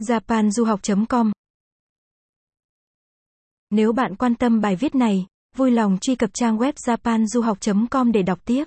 Japanduhoc.com. Nếu bạn quan tâm bài viết này, vui lòng truy cập trang web Japanduhoc.com để đọc tiếp.